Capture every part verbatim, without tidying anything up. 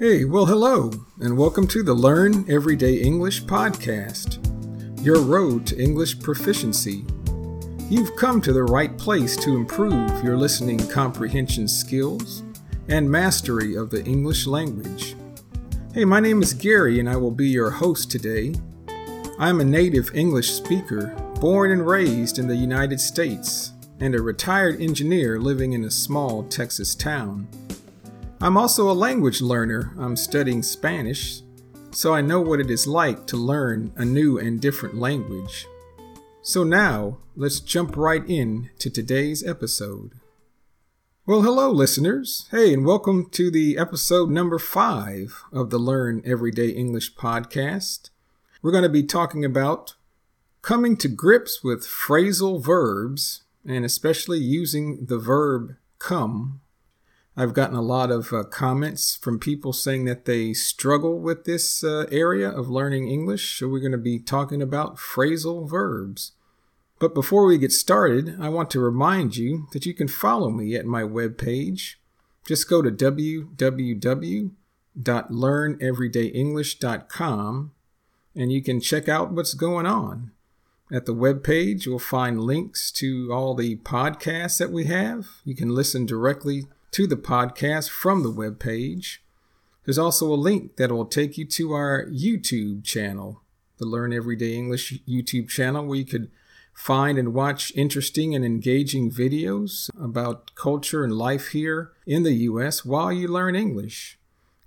Hey, well, hello, and welcome to the Learn Everyday English podcast, your road to English proficiency. You've come to the right place to improve your listening comprehension skills and mastery of the English language. Hey, my name is Gary, and I will be your host today. I'm a native English speaker, born and raised in the United States, and a retired engineer living in a small Texas town. I'm also a language learner. I'm studying Spanish, so I know what it is like to learn a new and different language. So now, let's jump right in to today's episode. Well, hello, listeners. Hey, and welcome to the episode number five of the Learn Everyday English podcast. We're going to be talking about coming to grips with phrasal verbs, and especially using the verb come. I've gotten a lot of uh, comments from people saying that they struggle with this uh, area of learning English, so we're going to be talking about phrasal verbs. But before we get started, I want to remind you that you can follow me at my webpage. Just go to w w w dot learn everyday english dot com and you can check out what's going on. At the webpage, you'll find links to all the podcasts that we have. You can listen directly to the podcast from the web page. There's also a link that will take you to our YouTube channel, the Learn Everyday English YouTube channel, where you could find and watch interesting and engaging videos about culture and life here in the U S while you learn English.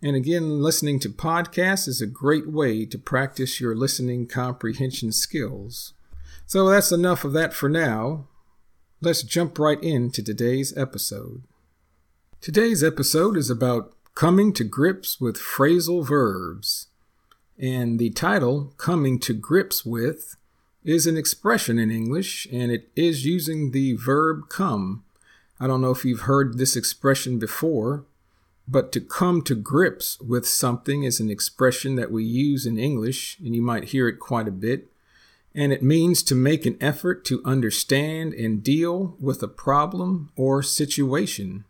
And again, listening to podcasts is a great way to practice your listening comprehension skills. So that's enough of that for now. Let's jump right into today's episode. Today's episode is about coming to grips with phrasal verbs, and the title, Coming to Grips With, is an expression in English, and it is using the verb come. I don't know if you've heard this expression before, but to come to grips with something is an expression that we use in English, and you might hear it quite a bit, and it means to make an effort to understand and deal with a problem or situation.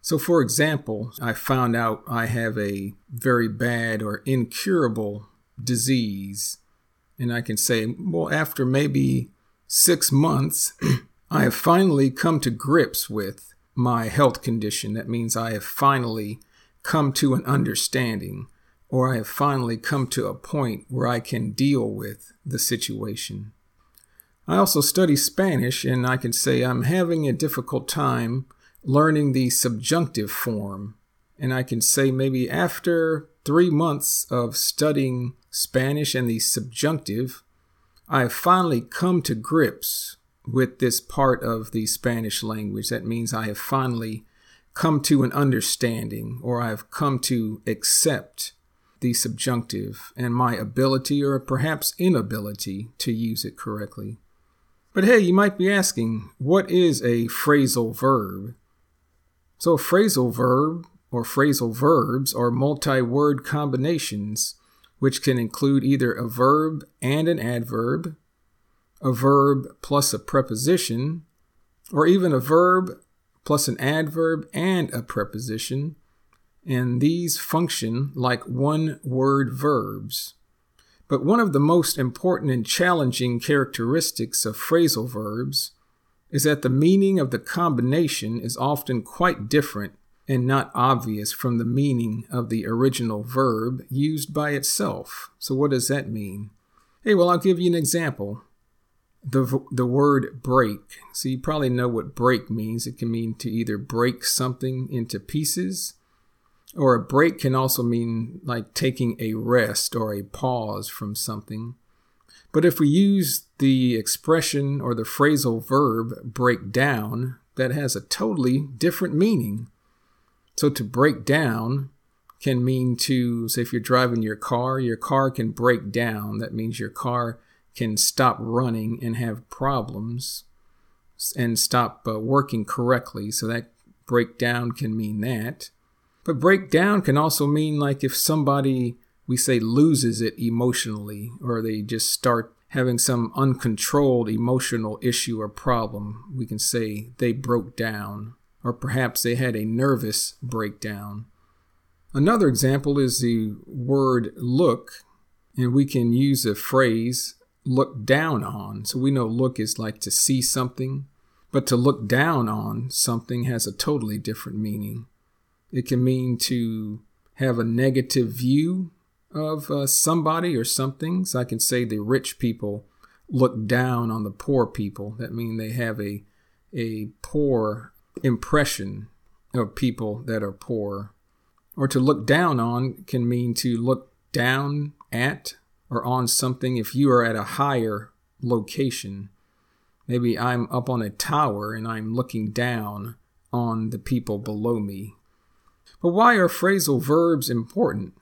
So, for example, I found out I have a very bad or incurable disease, and I can say, well, after maybe six months, I have finally come to grips with my health condition. That means I have finally come to an understanding, or I have finally come to a point where I can deal with the situation. I also study Spanish, and I can say I'm having a difficult time learning the subjunctive form. And I can say maybe after three months of studying Spanish and the subjunctive, I have finally come to grips with this part of the Spanish language. That means I have finally come to an understanding, or I have come to accept the subjunctive and my ability or perhaps inability to use it correctly. But hey, you might be asking, what is a phrasal verb? So a phrasal verb or phrasal verbs are multi-word combinations which can include either a verb and an adverb, a verb plus a preposition, or even a verb plus an adverb and a preposition, and these function like one-word verbs. But one of the most important and challenging characteristics of phrasal verbs is that the meaning of the combination is often quite different and not obvious from the meaning of the original verb used by itself. So what does that mean? Hey, well, I'll give you an example. The, the word break. So you probably know what break means. It can mean to either break something into pieces, or a break can also mean like taking a rest or a pause from something. But if we use the expression or the phrasal verb break down, that has a totally different meaning. So to break down can mean to, say if you're driving your car, your car can break down. That means your car can stop running and have problems and stop uh, working correctly. So that breakdown can mean that. But breakdown can also mean like if somebody, we say, loses it emotionally, or they just start having some uncontrolled emotional issue or problem. We can say they broke down, or perhaps they had a nervous breakdown. Another example is the word look, and we can use a phrase, look down on. So we know look is like to see something, but to look down on something has a totally different meaning. It can mean to have a negative view of uh, somebody or something. So I can say the rich people look down on the poor people. That means they have a, a poor impression of people that are poor. Or to look down on can mean to look down at or on something if you are at a higher location. Maybe I'm up on a tower and I'm looking down on the people below me. But why are phrasal verbs important?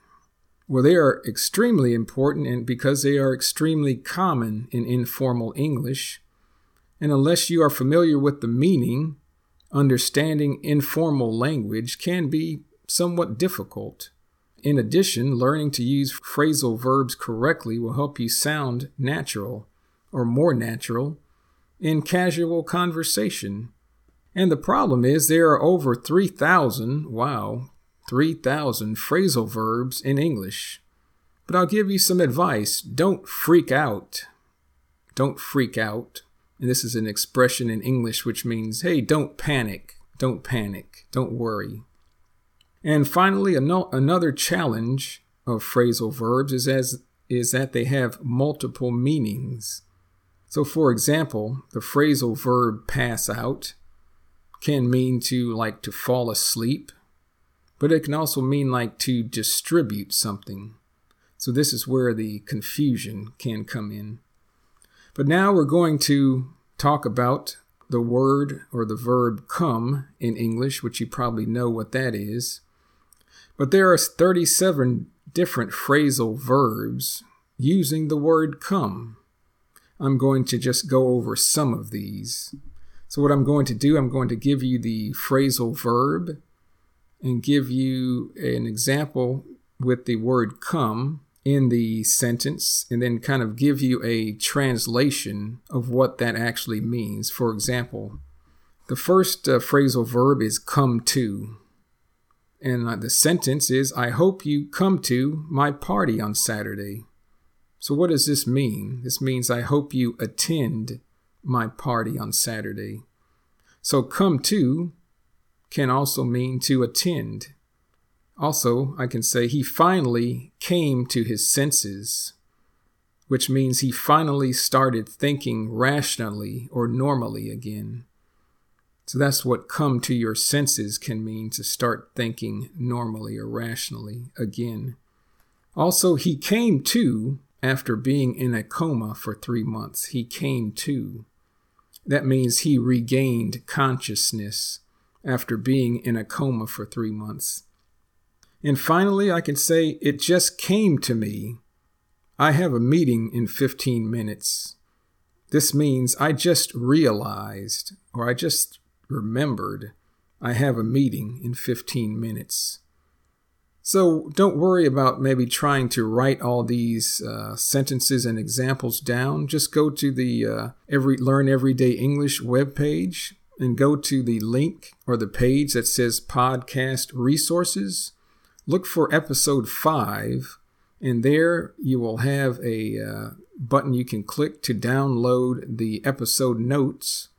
Well, they are extremely important and because they are extremely common in informal English. And unless you are familiar with the meaning, understanding informal language can be somewhat difficult. In addition, learning to use phrasal verbs correctly will help you sound natural or more natural in casual conversation. And the problem is there are over three thousand, wow, three thousand phrasal verbs in English. But I'll give you some advice. Don't freak out. Don't freak out. And this is an expression in English which means, hey, don't panic. Don't panic. Don't worry. And finally, another challenge of phrasal verbs is, as, is that they have multiple meanings. So, for example, the phrasal verb pass out can mean to, like, to fall asleep, but it can also mean, like, to distribute something. So this is where the confusion can come in. But now we're going to talk about the word or the verb come in English, which you probably know what that is. But there are thirty-seven different phrasal verbs using the word come. I'm going to just go over some of these. So what I'm going to do, I'm going to give you the phrasal verb and give you an example with the word come in the sentence and then kind of give you a translation of what that actually means. For example, the first uh, phrasal verb is come to. And the sentence is, I hope you come to my party on Saturday. So what does this mean? This means I hope you attend my party on Saturday. So come to can also mean to attend. Also, I can say he finally came to his senses, which means he finally started thinking rationally or normally again. So that's what come to your senses can mean, to start thinking normally or rationally again. Also, he came to after being in a coma for three months. He came to. That means he regained consciousness after being in a coma for three months. And finally, I can say, it just came to me. I have a meeting in fifteen minutes. This means I just realized, or I just remembered, I have a meeting in fifteen minutes. So don't worry about maybe trying to write all these uh, sentences and examples down. Just go to the uh, every Learn Everyday English webpage and go to the link or the page that says Podcast Resources. Look for episode five, and there you will have a uh, button you can click to download the episode notes,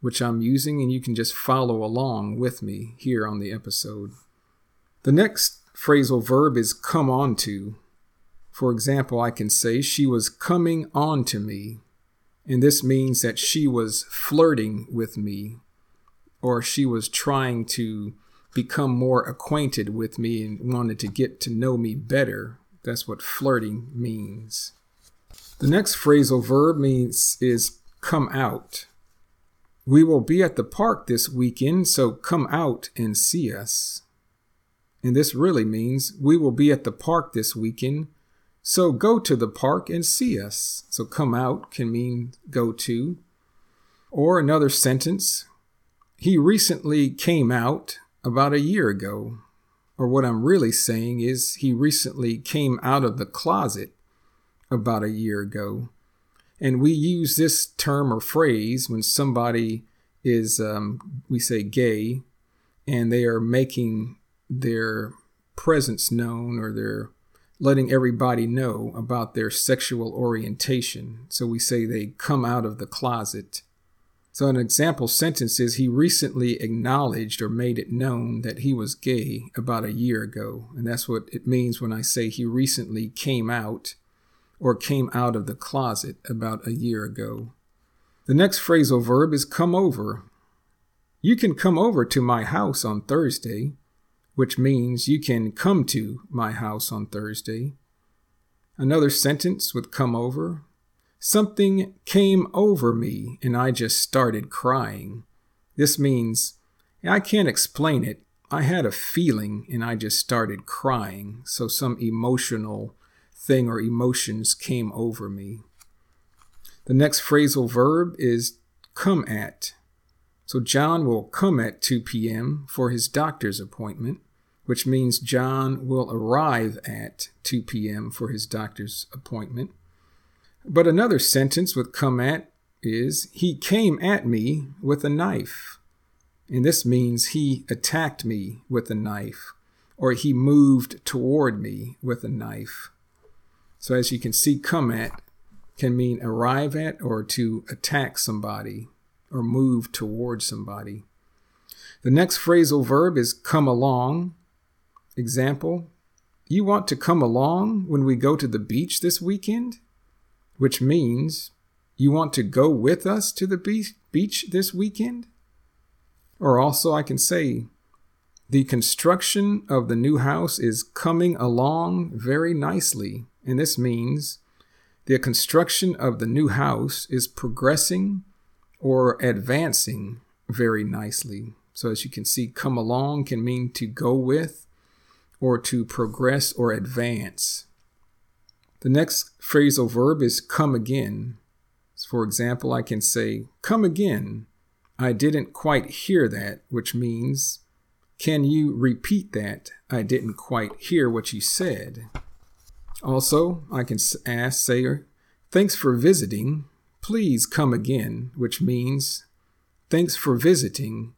which I'm using, and you can just follow along with me here on the episode. The next phrasal verb is come on to. For example, I can say, she was coming on to me, and this means that she was flirting with me, or she was trying to become more acquainted with me and wanted to get to know me better. That's what flirting means. The next phrasal verb means is come out. We will be at the park this weekend, so come out and see us. And this really means we will be at the park this weekend, so go to the park and see us. So come out can mean go to. Or another sentence, he recently came out about a year ago, or what I'm really saying is he recently came out of the closet about a year ago. And we use this term or phrase when somebody is, um, we say gay, and they are making their presence known, or they're letting everybody know about their sexual orientation. So we say they come out of the closet. So an example sentence is, he recently acknowledged or made it known that he was gay about a year ago. And that's what it means when I say he recently came out or came out of the closet about a year ago. The next phrasal verb is come over. You can come over to my house on Thursday, which means you can come to my house on Thursday. Another sentence with come over. Something came over me and I just started crying. This means, I can't explain it. I had a feeling and I just started crying. So some emotional thing or emotions came over me. The next phrasal verb is come at. So John will come at two p.m. for his doctor's appointment, which means John will arrive at two p.m. for his doctor's appointment. But another sentence with come at is, he came at me with a knife. And this means he attacked me with a knife, or he moved toward me with a knife. So as you can see, come at can mean arrive at, or to attack somebody, or move toward somebody. The next phrasal verb is come along. Example, you want to come along when we go to the beach this weekend? Which means, you want to go with us to the beach, beach this weekend? Or also I can say, the construction of the new house is coming along very nicely. And this means, the construction of the new house is progressing or advancing very nicely. So as you can see, come along can mean to go with, or to progress or advance. The next phrasal verb is come again. For example, I can say, come again. I didn't quite hear that, which means, can you repeat that? I didn't quite hear what you said. Also, I can ask, say, thanks for visiting. Please come again, which means, thanks for visiting.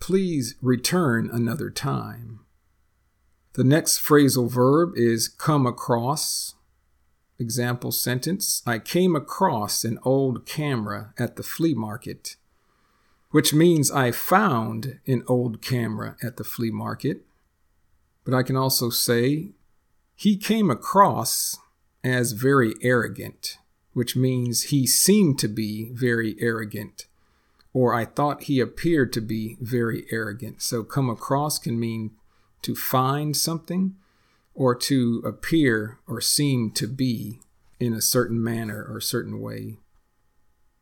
Please return another time. The next phrasal verb is come across. Example sentence, I came across an old camera at the flea market, which means I found an old camera at the flea market. But I can also say, he came across as very arrogant, which means he seemed to be very arrogant, or I thought he appeared to be very arrogant. So come across can mean to find something, or to appear or seem to be in a certain manner or certain way.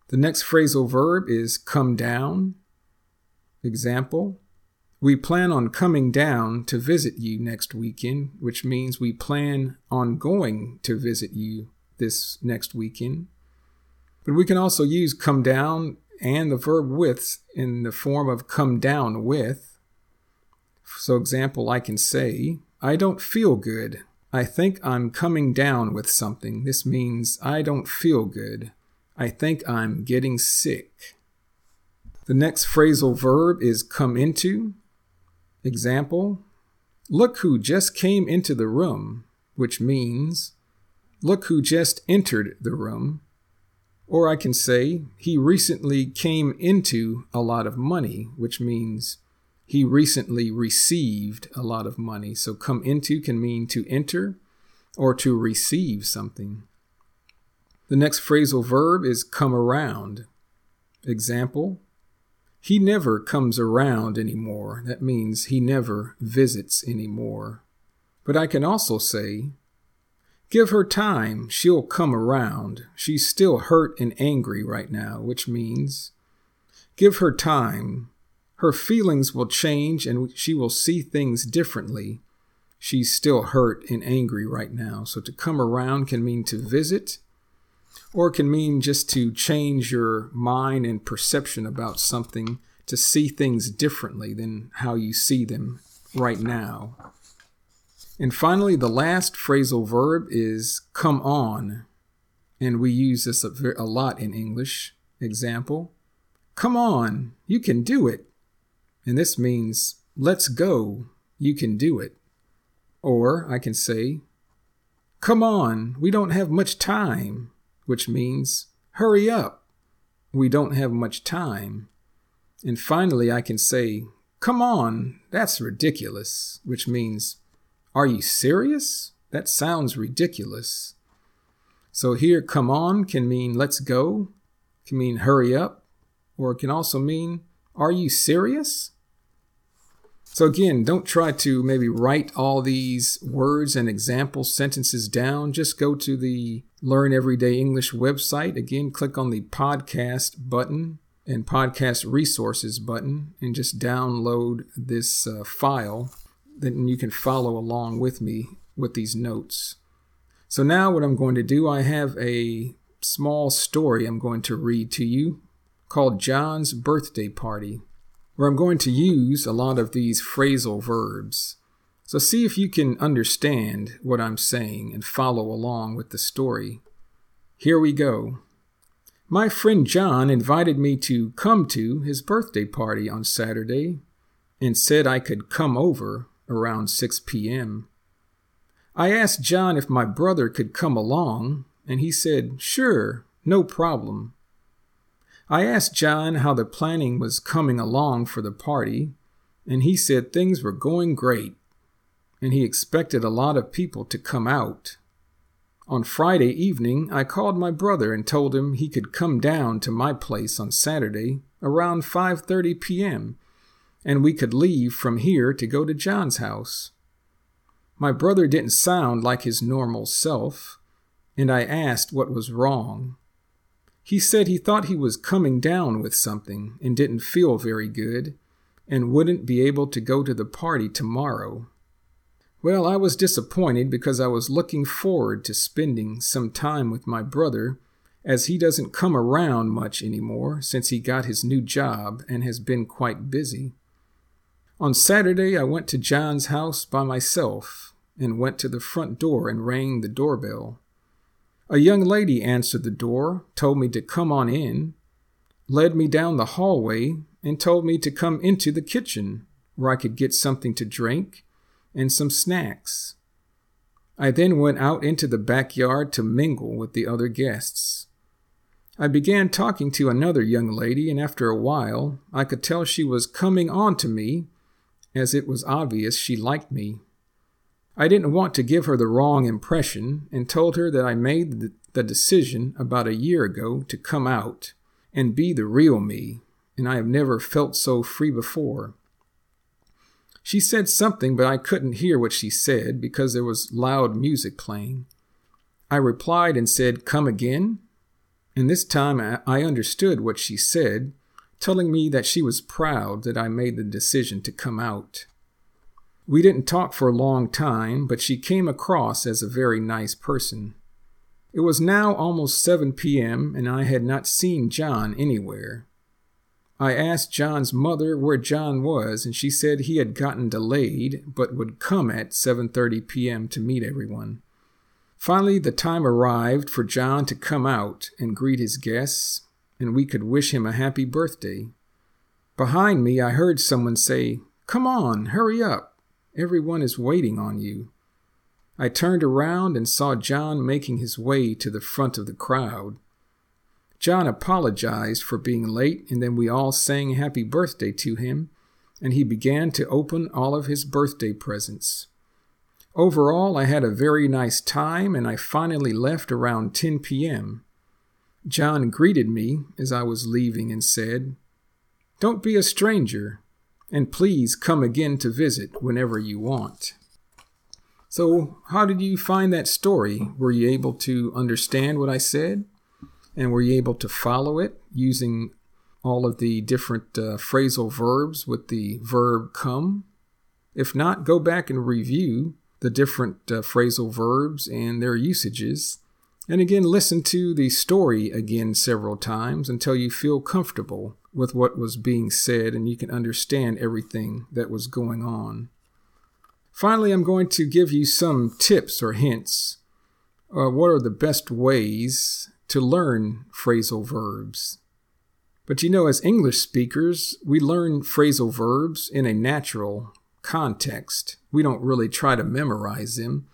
The next phrasal verb is come down. Example, we plan on coming down to visit you next weekend, which means we plan on going to visit you this next weekend. But we can also use come down and the verb with in the form of come down with. So example, I can say, I don't feel good. I think I'm coming down with something. This means I don't feel good. I think I'm getting sick. The next phrasal verb is come into. Example, look who just came into the room, which means look who just entered the room. Or I can say, he recently came into a lot of money, which means he recently received a lot of money. So come into can mean to enter or to receive something. The next phrasal verb is come around. Example, he never comes around anymore. That means he never visits anymore. But I can also say, give her time. She'll come around. She's still hurt and angry right now, which means give her time. Her feelings will change and she will see things differently. She's still hurt and angry right now. So to come around can mean to visit, or can mean just to change your mind and perception about something, to see things differently than how you see them right now. And finally, the last phrasal verb is come on. And we use this a, a lot in English. Example, come on, you can do it. And this means, let's go, you can do it. Or I can say, come on, we don't have much time, which means hurry up, we don't have much time. And finally, I can say, come on, that's ridiculous, which means, are you serious? That sounds ridiculous. So here, come on can mean let's go, can mean hurry up, or it can also mean, are you serious? So again, don't try to maybe write all these words and example sentences down. Just go to the Learn Everyday English website. Again, click on the podcast button and podcast resources button and just download this uh, file. Then you can follow along with me with these notes. So now what I'm going to do, I have a small story I'm going to read to you called John's Birthday Party, where I'm going to use a lot of these phrasal verbs. So see if you can understand what I'm saying and follow along with the story. Here we go. My friend John invited me to come to his birthday party on Saturday and said I could come over around six p.m. I asked John if my brother could come along, and he said, sure, no problem. I asked John how the planning was coming along for the party, and he said things were going great, and he expected a lot of people to come out. On Friday evening, I called my brother and told him he could come down to my place on Saturday around five thirty p.m., and we could leave from here to go to John's house. My brother didn't sound like his normal self, and I asked what was wrong. He said he thought he was coming down with something and didn't feel very good and wouldn't be able to go to the party tomorrow. Well, I was disappointed because I was looking forward to spending some time with my brother, as he doesn't come around much anymore since he got his new job and has been quite busy. On Saturday, I went to John's house by myself and went to the front door and rang the doorbell. A young lady answered the door, told me to come on in, led me down the hallway, and told me to come into the kitchen where I could get something to drink and some snacks. I then went out into the backyard to mingle with the other guests. I began talking to another young lady, and after a while, I could tell she was coming on to me, as it was obvious she liked me. I didn't want to give her the wrong impression and told her that I made the decision about a year ago to come out and be the real me, and I have never felt so free before. She said something, but I couldn't hear what she said because there was loud music playing. I replied and said, "Come again?" And this time I understood what she said, telling me that she was proud that I made the decision to come out. We didn't talk for a long time, but she came across as a very nice person. It was now almost seven p.m., and I had not seen John anywhere. I asked John's mother where John was, and she said he had gotten delayed, but would come at seven thirty p.m. to meet everyone. Finally, the time arrived for John to come out and greet his guests, and we could wish him a happy birthday. Behind me, I heard someone say, "Come on, hurry up. Everyone is waiting on you." I turned around and saw John making his way to the front of the crowd. John apologized for being late, and then we all sang happy birthday to him, and he began to open all of his birthday presents. Overall, I had a very nice time, and I finally left around ten p.m. John greeted me as I was leaving and said, "Don't be a stranger. And please come again to visit whenever you want." So how did you find that story? Were you able to understand what I said? And were you able to follow it using all of the different uh, phrasal verbs with the verb come? If not, go back and review the different uh, phrasal verbs and their usages. And again, listen to the story again several times until you feel comfortable with what was being said and you can understand everything that was going on. Finally, I'm going to give you some tips or hints. Uh, what are the best ways to learn phrasal verbs? But you know, as English speakers, we learn phrasal verbs in a natural context We don't really try to memorize them.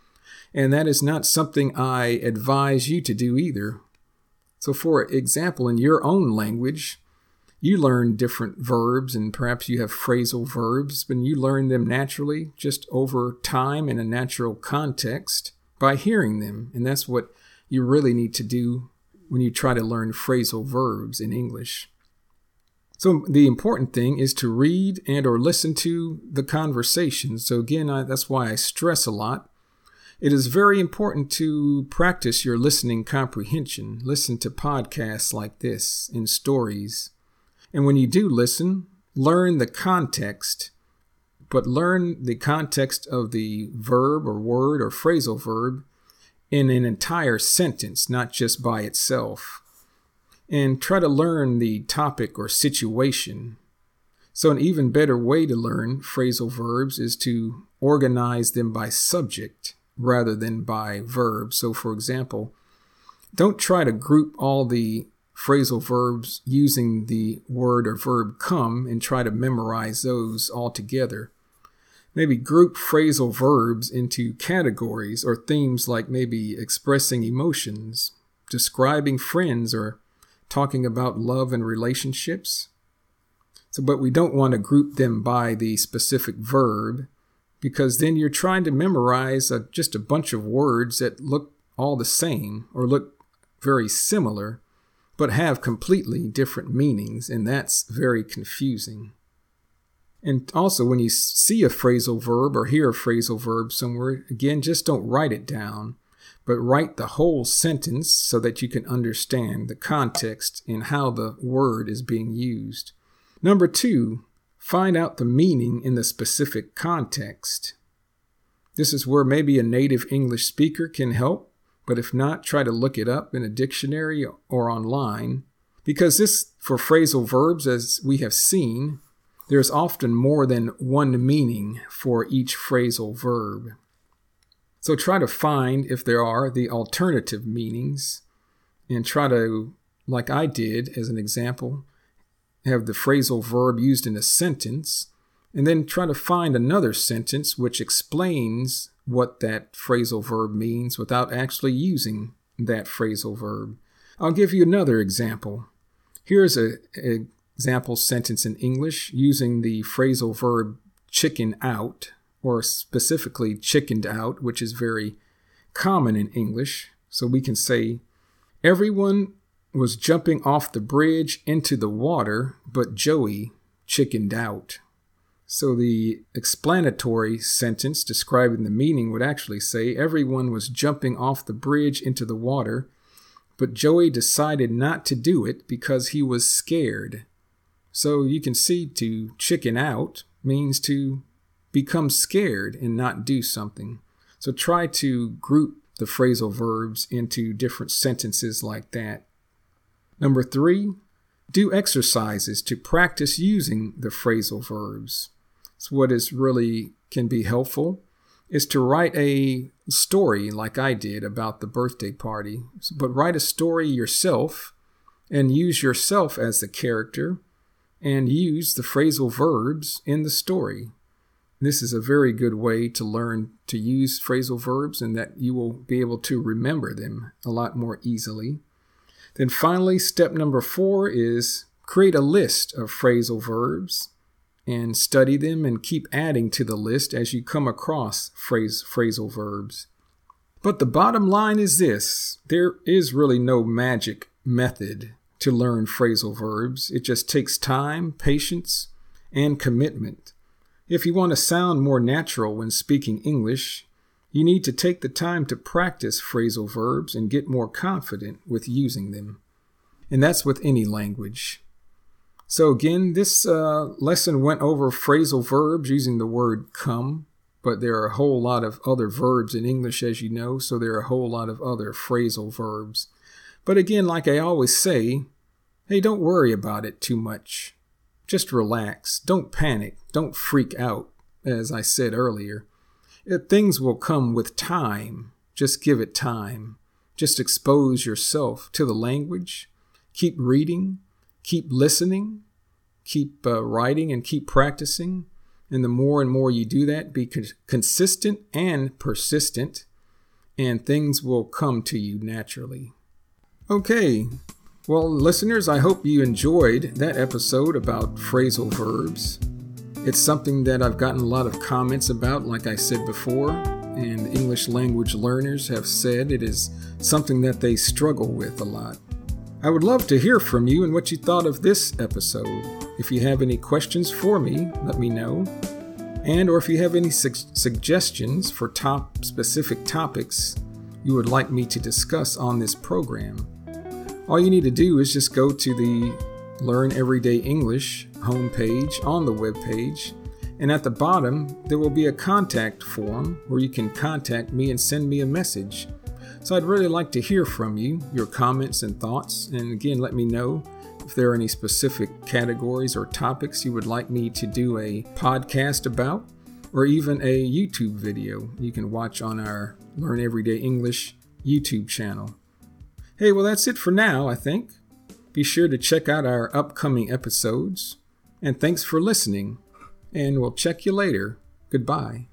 And that is not something I advise you to do either. So for example, in your own language, you learn different verbs, and perhaps you have phrasal verbs, but you learn them naturally just over time in a natural context by hearing them. And that's what you really need to do when you try to learn phrasal verbs in English. So the important thing is to read and or listen to the conversation. So again, I, that's why I stress a lot. It is very important to practice your listening comprehension. Listen to podcasts like this and stories. And when you do listen, learn the context, but learn the context of the verb or word or phrasal verb in an entire sentence, not just by itself. And try to learn the topic or situation. So an even better way to learn phrasal verbs is to organize them by subject rather than by verb. So for example, don't try to group all the phrasal verbs using the word or verb come and try to memorize those all together. Maybe group phrasal verbs into categories or themes like maybe expressing emotions, describing friends, or talking about love and relationships. So, but we don't want to group them by the specific verb, because then you're trying to memorize a, just a bunch of words that look all the same or look very similar, but have completely different meanings, and that's very confusing. And also, when you see a phrasal verb or hear a phrasal verb somewhere, again, just don't write it down, but write the whole sentence so that you can understand the context and how the word is being used. Number two, find out the meaning in the specific context. This is where maybe a native English speaker can help, but if not, try to look it up in a dictionary or online, because this, for phrasal verbs, as we have seen, there's often more than one meaning for each phrasal verb. So try to find, if there are, the alternative meanings, and try to, like I did as an example, have the phrasal verb used in a sentence, and then try to find another sentence which explains what that phrasal verb means without actually using that phrasal verb. I'll give you another example. Here's an example sentence in English using the phrasal verb chicken out, or specifically chickened out, which is very common in English. So we can say, everyone was jumping off the bridge into the water, but Joey chickened out. So the explanatory sentence describing the meaning would actually say, everyone was jumping off the bridge into the water, but Joey decided not to do it because he was scared. So you can see to chicken out means to become scared and not do something. So try to group the phrasal verbs into different sentences like that. Number three, do exercises to practice using the phrasal verbs. So what is really can be helpful is to write a story like I did about the birthday party, but write a story yourself and use yourself as the character and use the phrasal verbs in the story. This is a very good way to learn to use phrasal verbs, and that you will be able to remember them a lot more easily. Then finally, step number four is create a list of phrasal verbs and study them and keep adding to the list as you come across phrase, phrasal verbs. But the bottom line is this: there is really no magic method to learn phrasal verbs. It just takes time, patience, and commitment. If you want to sound more natural when speaking English, you need to take the time to practice phrasal verbs and get more confident with using them. And that's with any language. So again, this uh, lesson went over phrasal verbs using the word come, but there are a whole lot of other verbs in English, as you know, so there are a whole lot of other phrasal verbs. But again, like I always say, hey, don't worry about it too much. Just relax. Don't panic. Don't freak out, as I said earlier. It, things will come with time. Just give it time. Just expose yourself to the language. Keep reading. Keep listening. Keep uh, writing and keep practicing. And the more and more you do that, be consistent and persistent, and things will come to you naturally. Okay, well, listeners, I hope you enjoyed that episode about phrasal verbs. It's something that I've gotten a lot of comments about, like I said before, and English language learners have said it is something that they struggle with a lot. I would love to hear from you and what you thought of this episode. If you have any questions for me, let me know. And or if you have any su- suggestions for top specific topics you would like me to discuss on this program, all you need to do is just go to the Learn Everyday English homepage on the webpage, and at the bottom there will be a contact form where you can contact me and send me a message. So I'd really like to hear from you, your comments and thoughts, and again, let me know if there are any specific categories or topics you would like me to do a podcast about, or even a YouTube video you can watch on our Learn Everyday English YouTube channel. Hey, well, that's it for now, I think. Be sure to check out our upcoming episodes. And thanks for listening. And we'll check you later. Goodbye.